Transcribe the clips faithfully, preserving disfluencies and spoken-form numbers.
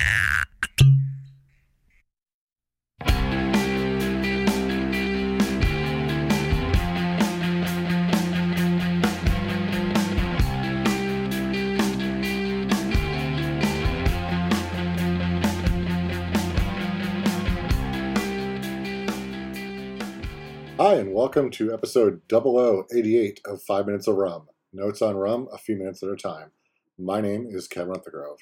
Hi, and welcome to episode double oh eighty-eight of Five Minutes of Rum, Notes on Rum, a few minutes at a time. My name is Kevin Ruthergrove.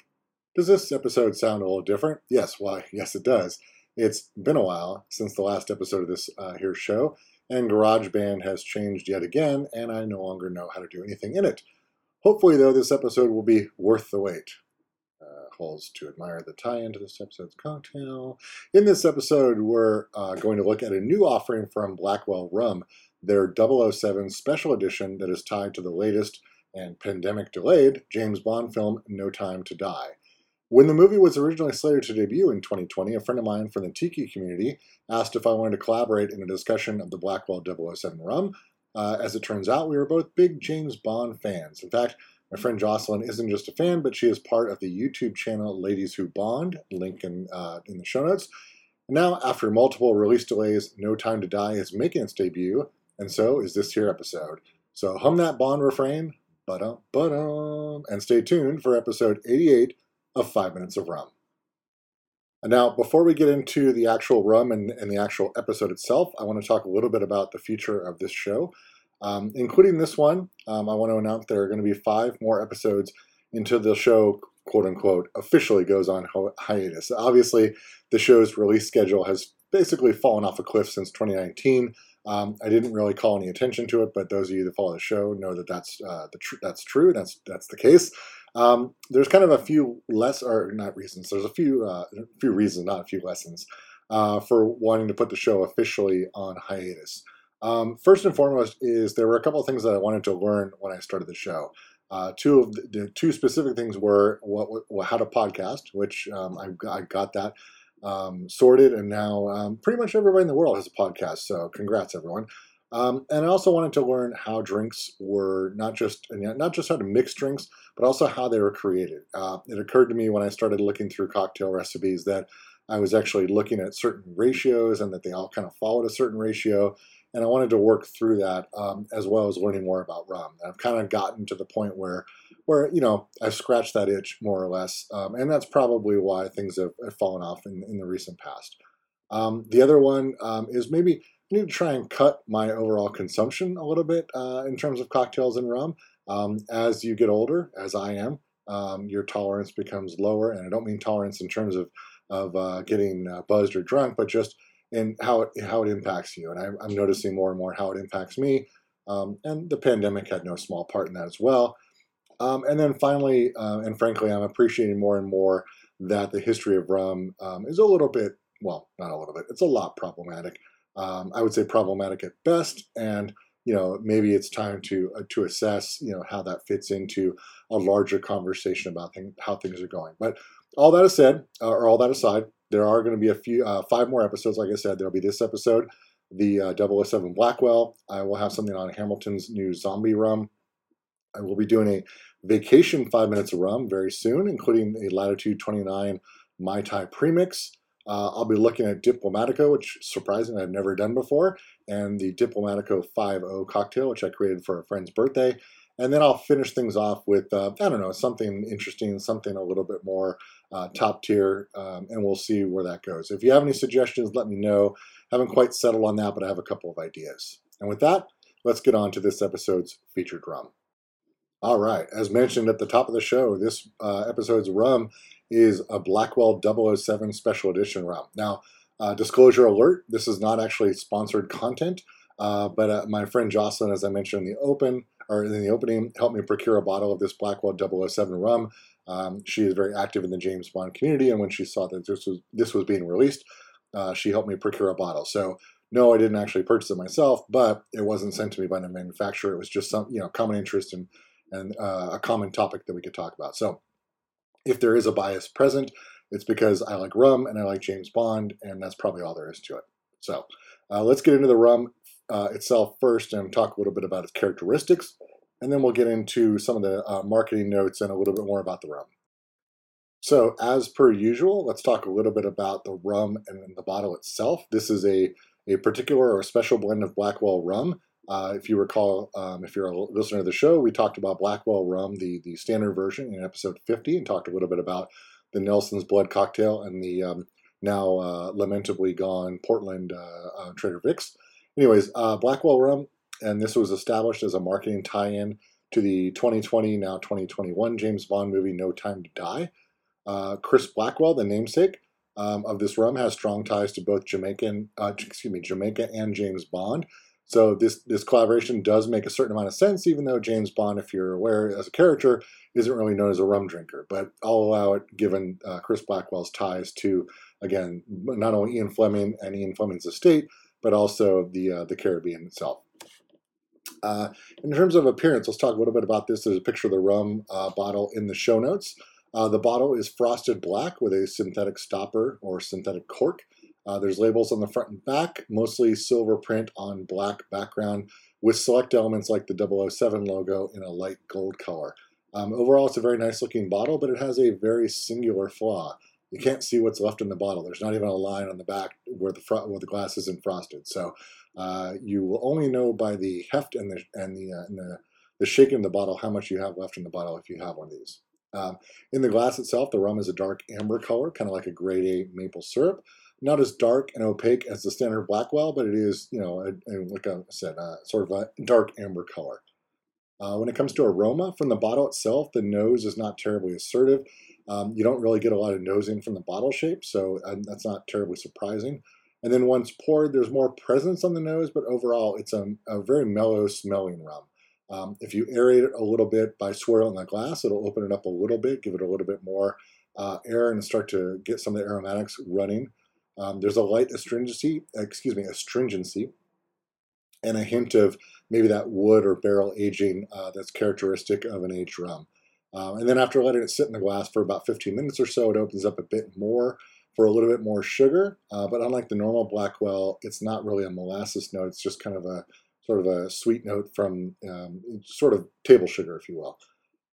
Does this episode sound a little different? Yes, why, yes it does. It's been a while since the last episode of this uh, here show, and GarageBand has changed yet again, and I no longer know how to do anything in it. Hopefully, though, this episode will be worth the wait. Uh, holes to admire the tie-in to this episode's cocktail. In this episode, we're uh, going to look at a new offering from Blackwell Rum, their double oh seven special edition that is tied to the latest and pandemic-delayed James Bond film, No Time to Die. When the movie was originally slated to debut in twenty twenty, a friend of mine from the Tiki community asked if I wanted to collaborate in a discussion of the Blackwell double oh seven Rum. Uh, as it turns out, we were both big James Bond fans. In fact, my friend Jocelyn isn't just a fan, but she is part of the YouTube channel Ladies Who Bond, link in, uh, in the show notes. Now, after multiple release delays, No Time to Die is making its debut, and so is this here episode. So hum that Bond refrain, ba-dum, ba-dum, and stay tuned for episode eighty-eight of Five Minutes of Rum. And now, before we get into the actual rum and, and the actual episode itself, I want to talk a little bit about the future of this show. Um, including this one, um, I want to announce there are going to be five more episodes until the show, quote-unquote, officially goes on ho- hiatus. Obviously, the show's release schedule has basically fallen off a cliff since twenty nineteen. Um, I didn't really call any attention to it, but those of you that follow the show know that that's, uh, the tr- that's true, that's, that's the case. Um, there's kind of a few less, or not reasons, there's a few, uh, few reasons, not a few lessons, uh, for wanting to put the show officially on hiatus. Um, first and foremost is there were a couple of things that I wanted to learn when I started the show. Uh, two of the, the two specific things were what, what how to podcast, which um, I, I got that um, sorted, and now um, pretty much everybody in the world has a podcast. So congrats, everyone! Um, and I also wanted to learn how drinks were not just not just how to mix drinks, but also how they were created. Uh, it occurred to me when I started looking through cocktail recipes that I was actually looking at certain ratios, and that they all kind of followed a certain ratio. And I wanted to work through that um, as well as learning more about rum. And I've kind of gotten to the point where, where you know, I've scratched that itch more or less. Um, and that's probably why things have, have fallen off in, in the recent past. Um, the other one um, is maybe I need to try and cut my overall consumption a little bit uh, in terms of cocktails and rum. Um, as you get older, as I am, um, your tolerance becomes lower. And I don't mean tolerance in terms of, of uh, getting uh, buzzed or drunk, but just and how it, how it impacts you. And I, I'm noticing more and more how it impacts me. Um, and the pandemic had no small part in that as well. Um, and then finally, uh, and frankly, I'm appreciating more and more that the history of rum um, is a little bit, well, not a little bit, it's a lot problematic. Um, I would say problematic at best. And, you know, maybe it's time to uh, to assess, you know, how that fits into a larger conversation about thing, how things are going. But all that is said, uh, or all that aside, there are going to be a few, uh, five more episodes. Like I said, there'll be this episode, the uh, double oh seven Blackwell. I will have something on Hamilton's new Zombie Rum. I will be doing a vacation five minutes of rum very soon, including a Latitude twenty-nine Mai Tai premix. Uh, I'll be looking at Diplomatico, which is surprising, I've never done before, and the Diplomatico five oh cocktail, which I created for a friend's birthday. And then I'll finish things off with, uh, I don't know, something interesting, something a little bit more uh, top tier, um, and we'll see where that goes. If you have any suggestions, let me know. Haven't quite settled on that, but I have a couple of ideas. And with that, let's get on to this episode's featured rum. All right, as mentioned at the top of the show, this uh, episode's rum is a Blackwell double oh seven Special Edition rum. Now, uh, disclosure alert, this is not actually sponsored content, uh, but uh, my friend Jocelyn, as I mentioned in the open, or in the opening, helped me procure a bottle of this Blackwell double oh seven rum. Um, she is very active in the James Bond community, and when she saw that this was this was being released, uh, she helped me procure a bottle. So, no, I didn't actually purchase it myself, but it wasn't sent to me by the manufacturer. It was just some, you know, common interest and and uh, a common topic that we could talk about. So, if there is a bias present, it's because I like rum and I like James Bond, and that's probably all there is to it. So, uh, let's get into the rum Uh, itself first and talk a little bit about its characteristics, and then we'll get into some of the uh, marketing notes and a little bit more about the rum. So as per usual, let's talk a little bit about the rum and then the bottle itself. This is a, a particular or special blend of Blackwell rum. Uh, if you recall, um, if you're a listener of the show, we talked about Blackwell rum, the, the standard version in episode fifty, and talked a little bit about the Nelson's Blood cocktail and the um, now uh, lamentably gone Portland uh, uh, Trader Vic's. Anyways, uh, Blackwell rum, and this was established as a marketing tie-in to the twenty twenty, now twenty twenty-one James Bond movie, No Time to Die. Uh, Chris Blackwell, the namesake um, of this rum, has strong ties to both Jamaican, uh, excuse me, Jamaica and James Bond. So this this collaboration does make a certain amount of sense, even though James Bond, if you're aware as a character, isn't really known as a rum drinker. But I'll allow it, given uh, Chris Blackwell's ties to, again, not only Ian Fleming and Ian Fleming's estate, but also the uh, the Caribbean itself. Uh, in terms of appearance, let's talk a little bit about this. There's a picture of the rum uh, bottle in the show notes. Uh, the bottle is frosted black with a synthetic stopper or synthetic cork. Uh, there's labels on the front and back, mostly silver print on black background, with select elements like the double oh seven logo in a light gold color. Um, overall, it's a very nice looking bottle, but it has a very singular flaw. You can't see what's left in the bottle. There's not even a line on the back where the fr- where the glass isn't frosted. So uh, you will only know by the heft and the and the uh, and the, the shaking of the bottle how much you have left in the bottle if you have one of these. Um, in the glass itself, the rum is a dark amber color, kind of like a grade A maple syrup. Not as dark and opaque as the standard Blackwell, but it is, you know, a, a, like I said, a, sort of a dark amber color. Uh, when it comes to aroma, from the bottle itself, the nose is not terribly assertive. Um, you don't really get a lot of nosing from the bottle shape, so uh, that's not terribly surprising. And then once poured, there's more presence on the nose, but overall, it's a, a very mellow smelling rum. Um, if you aerate it a little bit by swirling the glass, it'll open it up a little bit, give it a little bit more uh, air, and start to get some of the aromatics running. Um, there's a light astringency, excuse me, astringency, and a hint of maybe that wood or barrel aging uh, that's characteristic of an aged rum. Um, and then after letting it sit in the glass for about fifteen minutes or so, it opens up a bit more for a little bit more sugar. Uh, but unlike the normal Blackwell, it's not really a molasses note. It's just kind of a sort of a sweet note from um, sort of table sugar, if you will.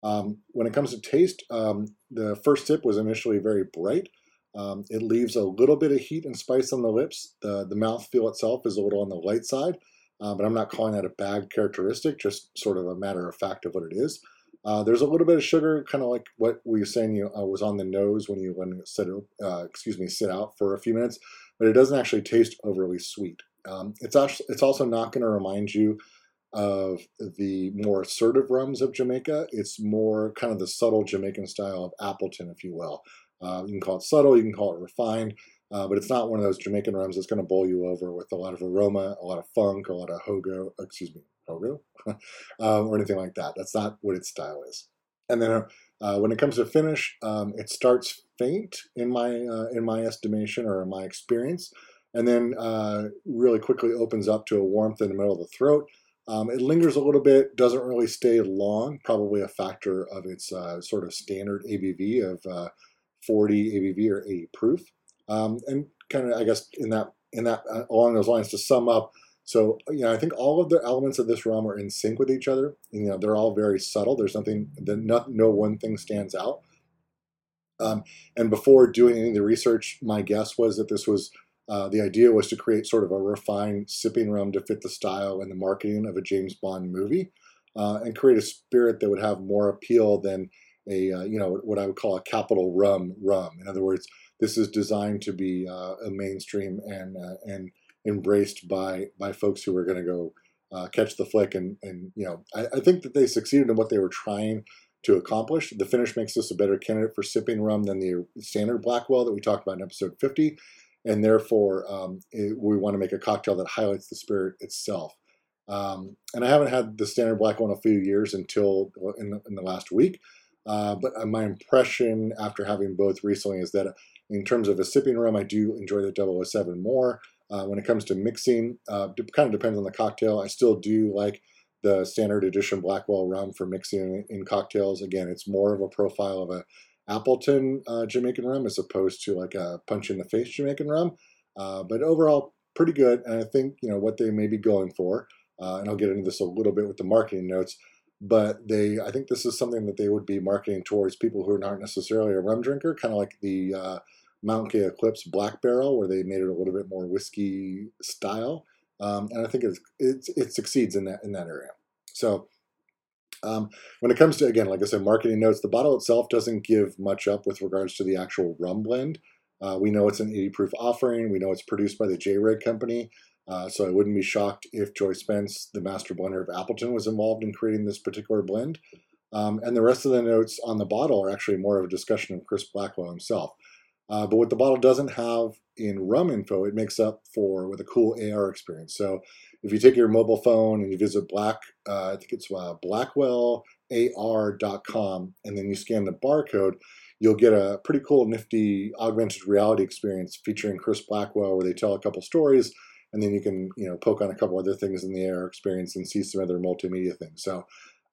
Um, when it comes to taste, um, the first sip was initially very bright. Um, it leaves a little bit of heat and spice on the lips. The, the mouthfeel itself is a little on the light side, uh, but I'm not calling that a bad characteristic, just sort of a matter of fact of what it is. Uh, there's a little bit of sugar, kind of like what we were saying you, uh, was on the nose when you when sit, uh, excuse me, sit out for a few minutes, but it doesn't actually taste overly sweet. Um, it's, actually, it's also not going to remind you of the more assertive rums of Jamaica. It's more kind of the subtle Jamaican style of Appleton, if you will. Uh, you can call it subtle, you can call it refined, uh, but it's not one of those Jamaican rums that's going to bowl you over with a lot of aroma, a lot of funk, a lot of hogo, excuse me, hogo, um, or anything like that. That's not what its style is. And then uh, when it comes to finish, um, it starts faint in my uh, in my estimation or in my experience, and then uh, really quickly opens up to a warmth in the middle of the throat. Um, it lingers a little bit, doesn't really stay long, probably a factor of its uh, sort of standard A B V of uh, forty A B V or eighty proof. Um, and kind of, I guess, in that, in that uh, along those lines to sum up, so, you know, I think all of the elements of this rum are in sync with each other. You know, they're all very subtle. There's nothing, the, not, no one thing stands out. Um, and before doing any of the research, my guess was that this was, uh, the idea was to create sort of a refined sipping rum to fit the style and the marketing of a James Bond movie, uh, and create a spirit that would have more appeal than a, uh, you know, what I would call a capital rum rum. In other words, this is designed to be uh, a mainstream and uh, and embraced by by folks who are going to go uh, catch the flick. And, and you know, I, I think that they succeeded in what they were trying to accomplish. The finish makes this a better candidate for sipping rum than the standard Blackwell that we talked about in episode fifty. And therefore, um, it, we want to make a cocktail that highlights the spirit itself. Um, and I haven't had the standard Blackwell in a few years until in the, in the last week. Uh, but my impression after having both recently is that in terms of a sipping rum, I do enjoy the double oh seven more. Uh, when it comes to mixing, uh, it kind of depends on the cocktail. I still do like the standard edition Blackwell rum for mixing in, in cocktails. Again, it's more of a profile of a Appleton uh, Jamaican rum as opposed to like a punch in the face Jamaican rum. Uh, but overall, pretty good. And I think, you know, what they may be going for, uh, and I'll get into this a little bit with the marketing notes, But they, I think this is something that they would be marketing towards people who aren't necessarily a rum drinker, kind of like the uh, Mount Gay Eclipse Black Barrel, where they made it a little bit more whiskey style. Um, and I think it's, it's, it succeeds in that in that area. So um, when it comes to, again, like I said, marketing notes, the bottle itself doesn't give much up with regards to the actual rum blend. Uh, we know it's an eighty proof offering. We know it's produced by the J. Ray company. Uh, so I wouldn't be shocked if Joy Spence, the master blender of Appleton, was involved in creating this particular blend. Um, and the rest of the notes on the bottle are actually more of a discussion of Chris Blackwell himself. Uh, but what the bottle doesn't have in rum info, it makes up for with a cool A R experience. So if you take your mobile phone and you visit Black, uh, I think it's uh, Blackwell A R dot com, and then you scan the barcode, you'll get a pretty cool, nifty augmented reality experience featuring Chris Blackwell, where they tell a couple stories. And then you can, you know, poke on a couple other things in the A R experience and see some other multimedia things. So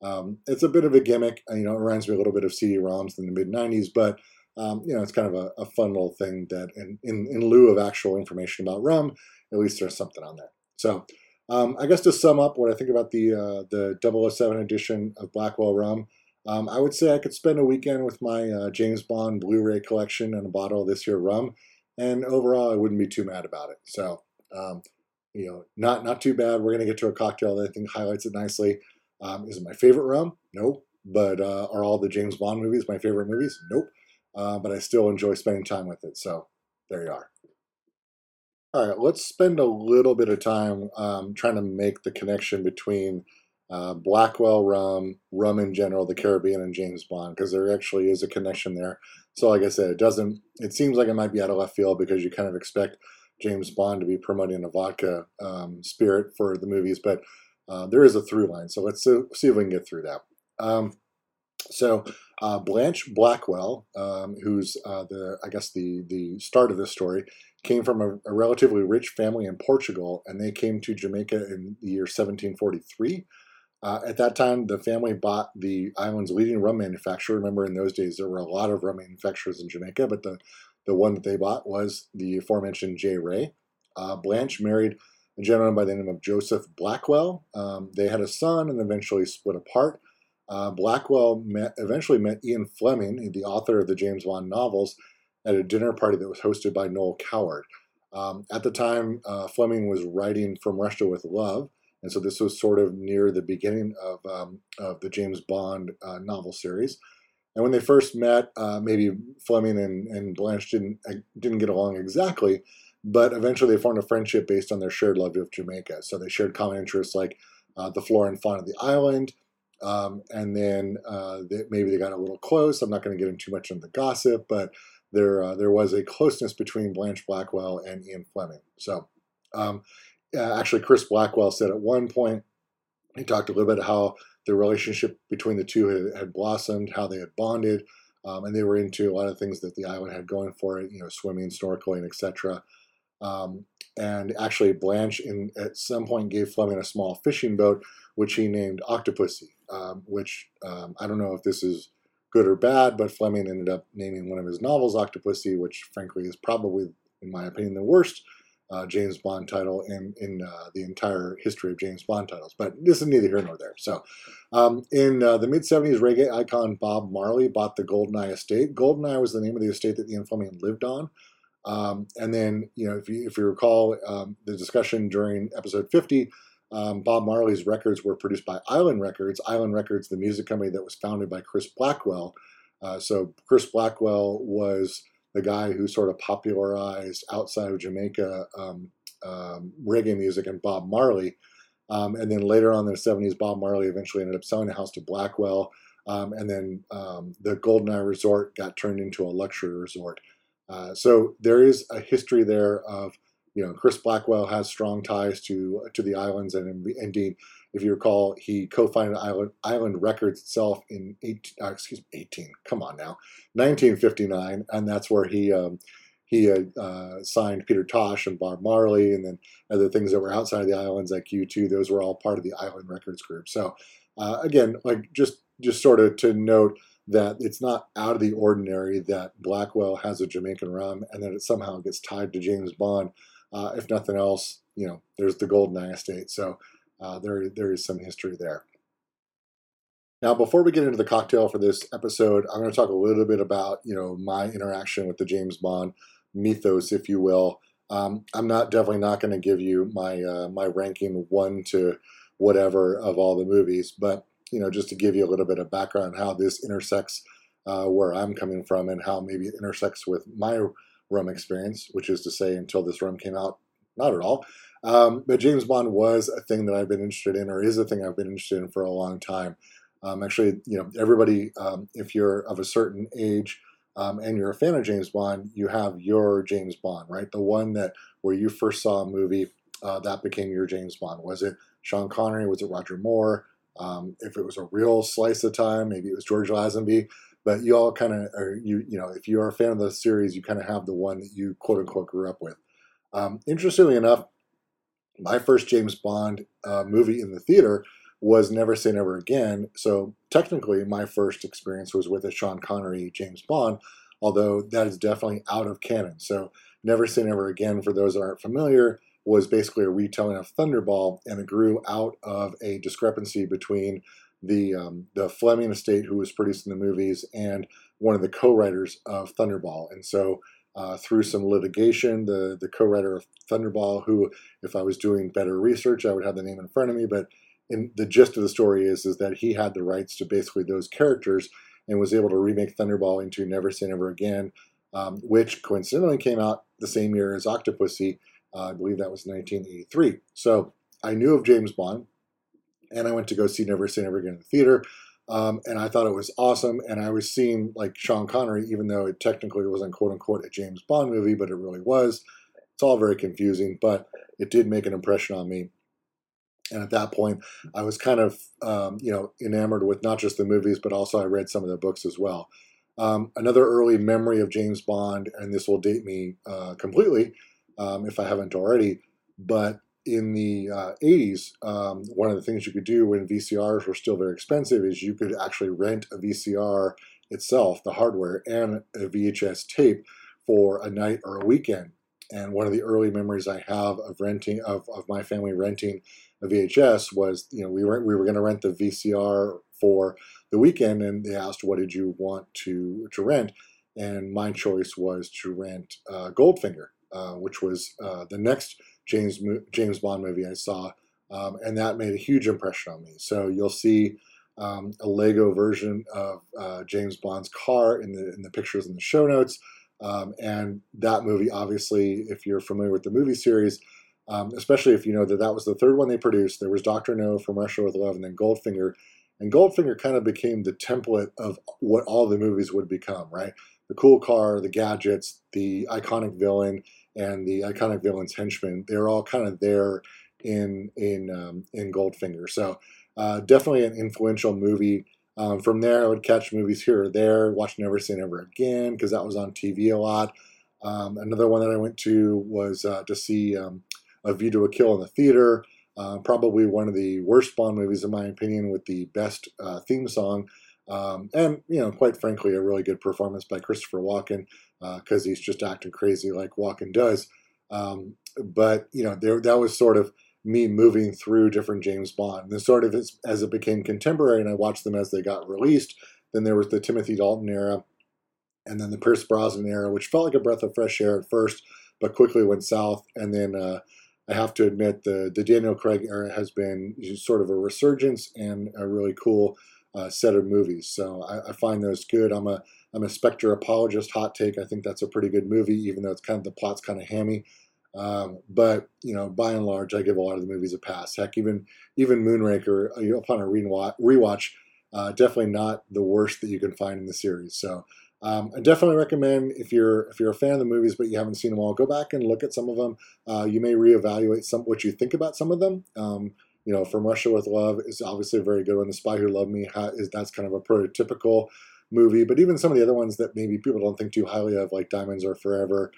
um, it's a bit of a gimmick. You know, it reminds me a little bit of C D ROMs in the mid nineties, but, um, you know, it's kind of a, a fun little thing that in, in, in lieu of actual information about rum, at least there's something on there. So um, I guess to sum up what I think about the uh, the double oh seven edition of Blackwell Rum, um, I would say I could spend a weekend with my uh, James Bond Blu-ray collection and a bottle of this here rum, and overall I wouldn't be too mad about it. So Um, you know, not not too bad. We're going to get to a cocktail that I think highlights it nicely. Um, is it my favorite rum? Nope. But uh, are all the James Bond movies my favorite movies? Nope. Uh, but I still enjoy spending time with it. So there you are. All right, let's spend a little bit of time um, trying to make the connection between uh, Blackwell rum, rum in general, the Caribbean, and James Bond, because there actually is a connection there. So like I said, it doesn't, it seems like it might be out of left field because you kind of expect James Bond to be promoting a vodka um, spirit for the movies, but uh, there is a through line, so let's see if we can get through that. Um, so uh, Blanche Blackwell, um, who's uh, the I guess the the start of this story, came from a, a relatively rich family in Portugal, and they came to Jamaica in the year seventeen forty-three. Uh, at that time, the family bought the island's leading rum manufacturer. Remember, in those days, there were a lot of rum manufacturers in Jamaica, but the The one that they bought was the aforementioned J. Ray. Uh, Blanche married a gentleman by the name of Joseph Blackwell. Um, they had a son and eventually split apart. Uh, Blackwell met, eventually met Ian Fleming, the author of the James Bond novels, at a dinner party that was hosted by Noel Coward. Um, at the time, uh, Fleming was writing From Russia with Love, and so this was sort of near the beginning of, um, of the James Bond uh, novel series. And when they first met, uh, maybe Fleming and, and Blanche didn't didn't get along exactly, but eventually they formed a friendship based on their shared love of Jamaica. So they shared common interests like uh, the flora and fauna of the island, um, and then uh, they, maybe they got a little close. I'm not going to get into too much into the gossip, but there uh, there was a closeness between Blanche Blackwell and Ian Fleming. So um, actually, Chris Blackwell said at one point, he talked a little bit how the relationship between the two had, had blossomed, how they had bonded, um, and they were into a lot of things that the island had going for it, you know, swimming, snorkeling, et cetera. Um, and actually, Blanche in, at some point gave Fleming a small fishing boat, which he named Octopussy, um, which um, I don't know if this is good or bad, but Fleming ended up naming one of his novels Octopussy, which frankly is probably, in my opinion, the worst Uh, James Bond title in, in uh, the entire history of James Bond titles. But this is neither here nor there. So um, in uh, the mid-seventies, reggae icon Bob Marley bought the GoldenEye estate. GoldenEye was the name of the estate that Ian Fleming lived on. Um, and then, you know, if you, if you recall um, the discussion during episode fifty, um, Bob Marley's records were produced by Island Records. Island Records, the music company that was founded by Chris Blackwell. Uh, so Chris Blackwell was the guy who sort of popularized outside of Jamaica um, um, reggae music, and Bob Marley. Um, and then later on in the seventies, Bob Marley eventually ended up selling a house to Blackwell. Um, and then um, the GoldenEye Resort got turned into a luxury resort. Uh, so there is a history there of, you know, Chris Blackwell has strong ties to to the islands. And indeed, if you recall, he co-founded Island, Island Records itself in eighteen, uh, excuse me, eighteen, come on now, nineteen fifty-nine, and that's where he um, he had, uh, signed Peter Tosh and Bob Marley, and then other things that were outside of the islands like U two. Those were all part of the Island Records group. So uh, again, like just just sort of to note that it's not out of the ordinary that Blackwell has a Jamaican rum, and that it somehow gets tied to James Bond. Uh, if nothing else, you know, there's the GoldenEye estate. So. Uh, there, there is some history there. Now, before we get into the cocktail for this episode, I'm going to talk a little bit about, you know, my interaction with the James Bond mythos, if you will. Um, I'm not definitely not going to give you my uh, my ranking one to whatever of all the movies, but you know, just to give you a little bit of background how this intersects uh, where I'm coming from and how maybe it intersects with my rum experience, which is to say, until this rum came out, not at all. Um, but James Bond was a thing that I've been interested in, or is a thing I've been interested in for a long time. Um, actually, you know, everybody, um, if you're of a certain age um, and you're a fan of James Bond, you have your James Bond, right? The one that where you first saw a movie, uh, that became your James Bond. Was it Sean Connery? Was it Roger Moore? Um, if it was a real slice of time, maybe it was George Lazenby. But you all kind of, or you, you know, if you are a fan of the series, you kind of have the one that you quote unquote grew up with. Um, interestingly enough, my first James Bond uh, movie in the theater was Never Say Never Again. So technically, my first experience was with a Sean Connery James Bond, although that is definitely out of canon. So Never Say Never Again, for those that aren't familiar, was basically a retelling of Thunderball, and it grew out of a discrepancy between the um, the Fleming estate, who was producing the movies, and one of the co-writers of Thunderball. And so uh, through some litigation, the, the co-writer of Thunderball, who, if I was doing better research, I would have the name in front of me, but and the gist of the story is, is that he had the rights to basically those characters and was able to remake Thunderball into Never Say Never Again, um, which coincidentally came out the same year as Octopussy. Uh, I believe that was nineteen eighty-three. So I knew of James Bond, and I went to go see Never Say Never Again in the theater, um, and I thought it was awesome. And I was seeing like Sean Connery, even though it technically wasn't quote-unquote a James Bond movie, but it really was. It's all very confusing, but it did make an impression on me. And at that point, I was kind of, um, you know, enamored with not just the movies, but also I read some of the books as well. Um, another early memory of James Bond, and this will date me uh, completely, um, if I haven't already, but in the uh, eighties, um, one of the things you could do when V C Rs were still very expensive is you could actually rent a V C R itself, the hardware, and a V H S tape for a night or a weekend. And one of the early memories I have of renting, of, of my family renting a V H S was, you know, we were we were going to rent the V C R for the weekend, and they asked, what did you want to, to rent? And my choice was to rent uh, Goldfinger, uh, which was uh, the next James James Bond movie I saw, um, and that made a huge impression on me. So you'll see um, a Lego version of uh, James Bond's car in the in the pictures in the show notes. Um, and that movie, obviously, if you're familiar with the movie series, um, especially if you know that that was the third one they produced, there was Doctor No, From Russia with Love, and then Goldfinger. And Goldfinger kind of became the template of what all the movies would become, right? The cool car, the gadgets, the iconic villain, and the iconic villain's henchmen. They're all kind of there in in um, in Goldfinger. So uh, definitely an influential movie. Um, from there, I would catch movies here or there, watch Never Say Never Again, because that was on T V a lot. Um, another one that I went to was uh, to see um, A View to a Kill in the theater, uh, probably one of the worst Bond movies, in my opinion, with the best uh, theme song. Um, and, you know, quite frankly, a really good performance by Christopher Walken, because uh, he's just acting crazy like Walken does. Um, but, you know, there, that was sort of me moving through different James Bond. And sort of as, as it became contemporary and I watched them as they got released, then there was the Timothy Dalton era and then the Pierce Brosnan era, which felt like a breath of fresh air at first, but quickly went south. And then uh, I have to admit the, the Daniel Craig era has been sort of a resurgence and a really cool uh, set of movies. So I, I find those good. I'm a, I'm a Spectre apologist, hot take. I think that's a pretty good movie, even though it's kind of, the plot's kind of hammy. Um, but, you know, by and large, I give a lot of the movies a pass. Heck, even even Moonraker, you know, upon a rewatch, uh, definitely not the worst that you can find in the series. So um, I definitely recommend, if you're if you're a fan of the movies but you haven't seen them all, go back and look at some of them. Uh, you may reevaluate some what you think about some of them. Um, you know, From Russia with Love is obviously a very good one. The Spy Who Loved Me is that's kind of a prototypical movie. But even some of the other ones that maybe people don't think too highly of, like Diamonds Are Forever,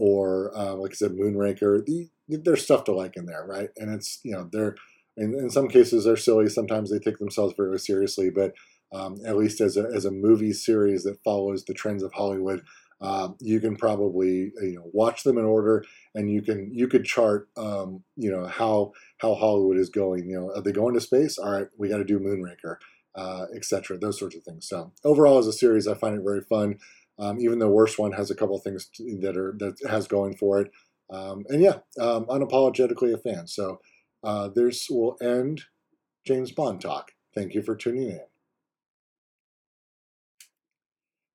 or uh, like I said, Moonraker, the, there's stuff to like in there, right? And it's, you know, they're, in, in some cases they're silly. Sometimes they take themselves very seriously, but um, at least as a, as a movie series that follows the trends of Hollywood, uh, you can probably, you know, watch them in order, and you can, you could chart, um, you know, how, how Hollywood is going. You know, are they going to space? All right, we got to do Moonraker. uh, et cetera, those sorts of things. So overall, as a series, I find it very fun. Um, even the worst one has a couple of things that are that has going for it. Um, and yeah, um, unapologetically a fan. So uh, this will end James Bond talk. Thank you for tuning in.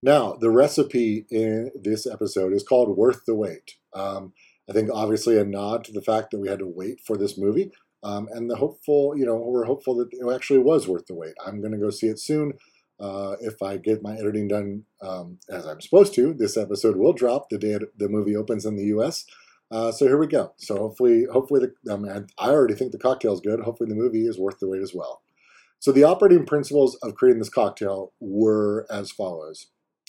Now, the recipe in this episode is called Worth the Wait. Um, I think obviously a nod to the fact that we had to wait for this movie. Um, and the hopeful, you know, we're hopeful that it actually was worth the wait. I'm going to go see it soon. Uh, if I get my editing done um, as I'm supposed to, this episode will drop the day the movie opens in the U S Uh, so here we go. So hopefully, hopefully, the, I mean, I already think the cocktail is good. Hopefully the movie is worth the wait as well. So the operating principles of creating this cocktail were as follows.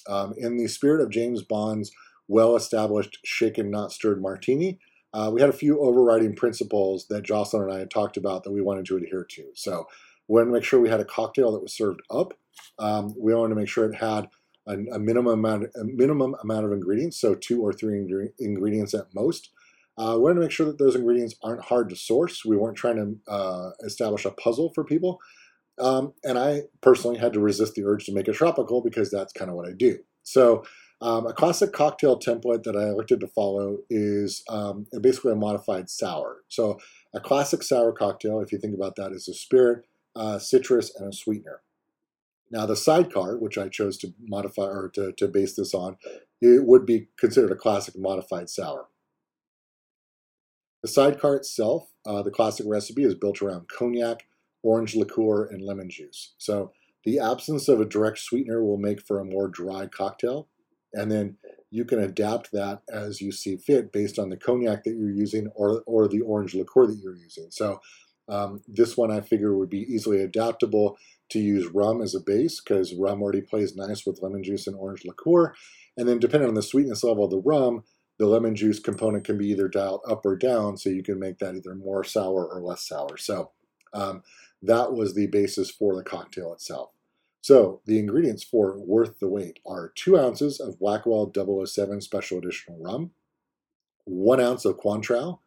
Um, in the spirit of James Bond's well-established shaken, not stirred martini, uh, we had a few overriding principles that Jocelyn and I had talked about that we wanted to adhere to. So we wanted to make sure we had a cocktail that was served up. Um, we wanted to make sure it had a, a minimum amount, a minimum amount of ingredients, so two or three ingre- ingredients at most. Uh, we wanted to make sure that those ingredients aren't hard to source. We weren't trying to uh, establish a puzzle for people. Um, and I personally had to resist the urge to make it tropical because that's kind of what I do. So um, a classic cocktail template that I elected to follow is um, basically a modified sour. So a classic sour cocktail, if you think about that, is a spirit, uh, citrus, and a sweetener. Now the sidecar, which I chose to modify or to, to base this on, it would be considered a classic modified sour. The sidecar itself, uh, the classic recipe is built around cognac, orange liqueur, and lemon juice. So the absence of a direct sweetener will make for a more dry cocktail. And then you can adapt that as you see fit based on the cognac that you're using or, or the orange liqueur that you're using. So um, this one I figure would be easily adaptable to use rum as a base because rum already plays nice with lemon juice and orange liqueur. And then depending on the sweetness level of the rum, the lemon juice component can be either dialed up or down. So you can make that either more sour or less sour. So um, that was the basis for the cocktail itself. So the ingredients for Worth the Wait are two ounces of Blackwell double oh seven Special Edition Rum, one ounce of Cointreau,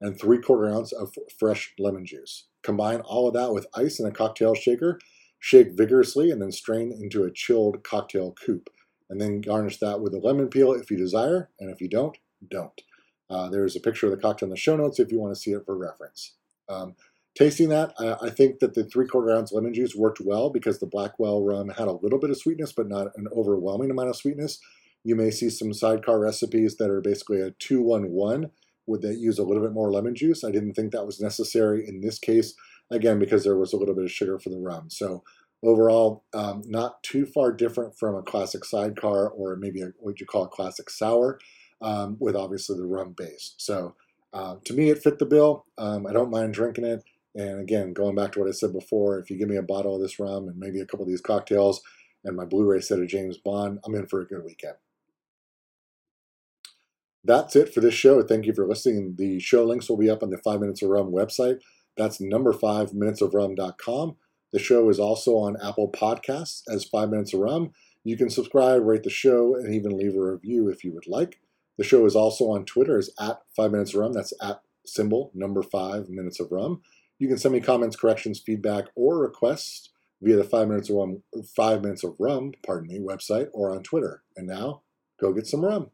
and three quarter ounce of fresh lemon juice. Combine all of that with ice in a cocktail shaker, shake vigorously, and then strain into a chilled cocktail coupe. And then garnish that with a lemon peel if you desire, and if you don't, don't. Uh, there's a picture of the cocktail in the show notes if you want to see it for reference. Um, Tasting that, I think that the three-quarter ounce lemon juice worked well because the Blackwell rum had a little bit of sweetness, but not an overwhelming amount of sweetness. You may see some sidecar recipes that are basically a two one one where they use a little bit more lemon juice. I didn't think that was necessary in this case, again, because there was a little bit of sugar for the rum. So overall, um, not too far different from a classic sidecar or maybe a, what you call a classic sour um, with obviously the rum base. So uh, to me, it fit the bill. Um, I don't mind drinking it. And again, going back to what I said before, if you give me a bottle of this rum and maybe a couple of these cocktails and my Blu-ray set of James Bond, I'm in for a good weekend. That's it for this show. Thank you for listening. The show links will be up on the Five Minutes of Rum website. That's number five, minutes of rum dot com. The show is also on Apple Podcasts as Five Minutes of Rum. You can subscribe, rate the show, and even leave a review if you would like. The show is also on Twitter as at Five Minutes of Rum. That's at symbol number five, Minutes of Rum. You can send me comments, corrections, feedback, or requests via the Five Minutes of Rum, Five Minutes of Rum, pardon me, website or on Twitter. And now, go get some rum.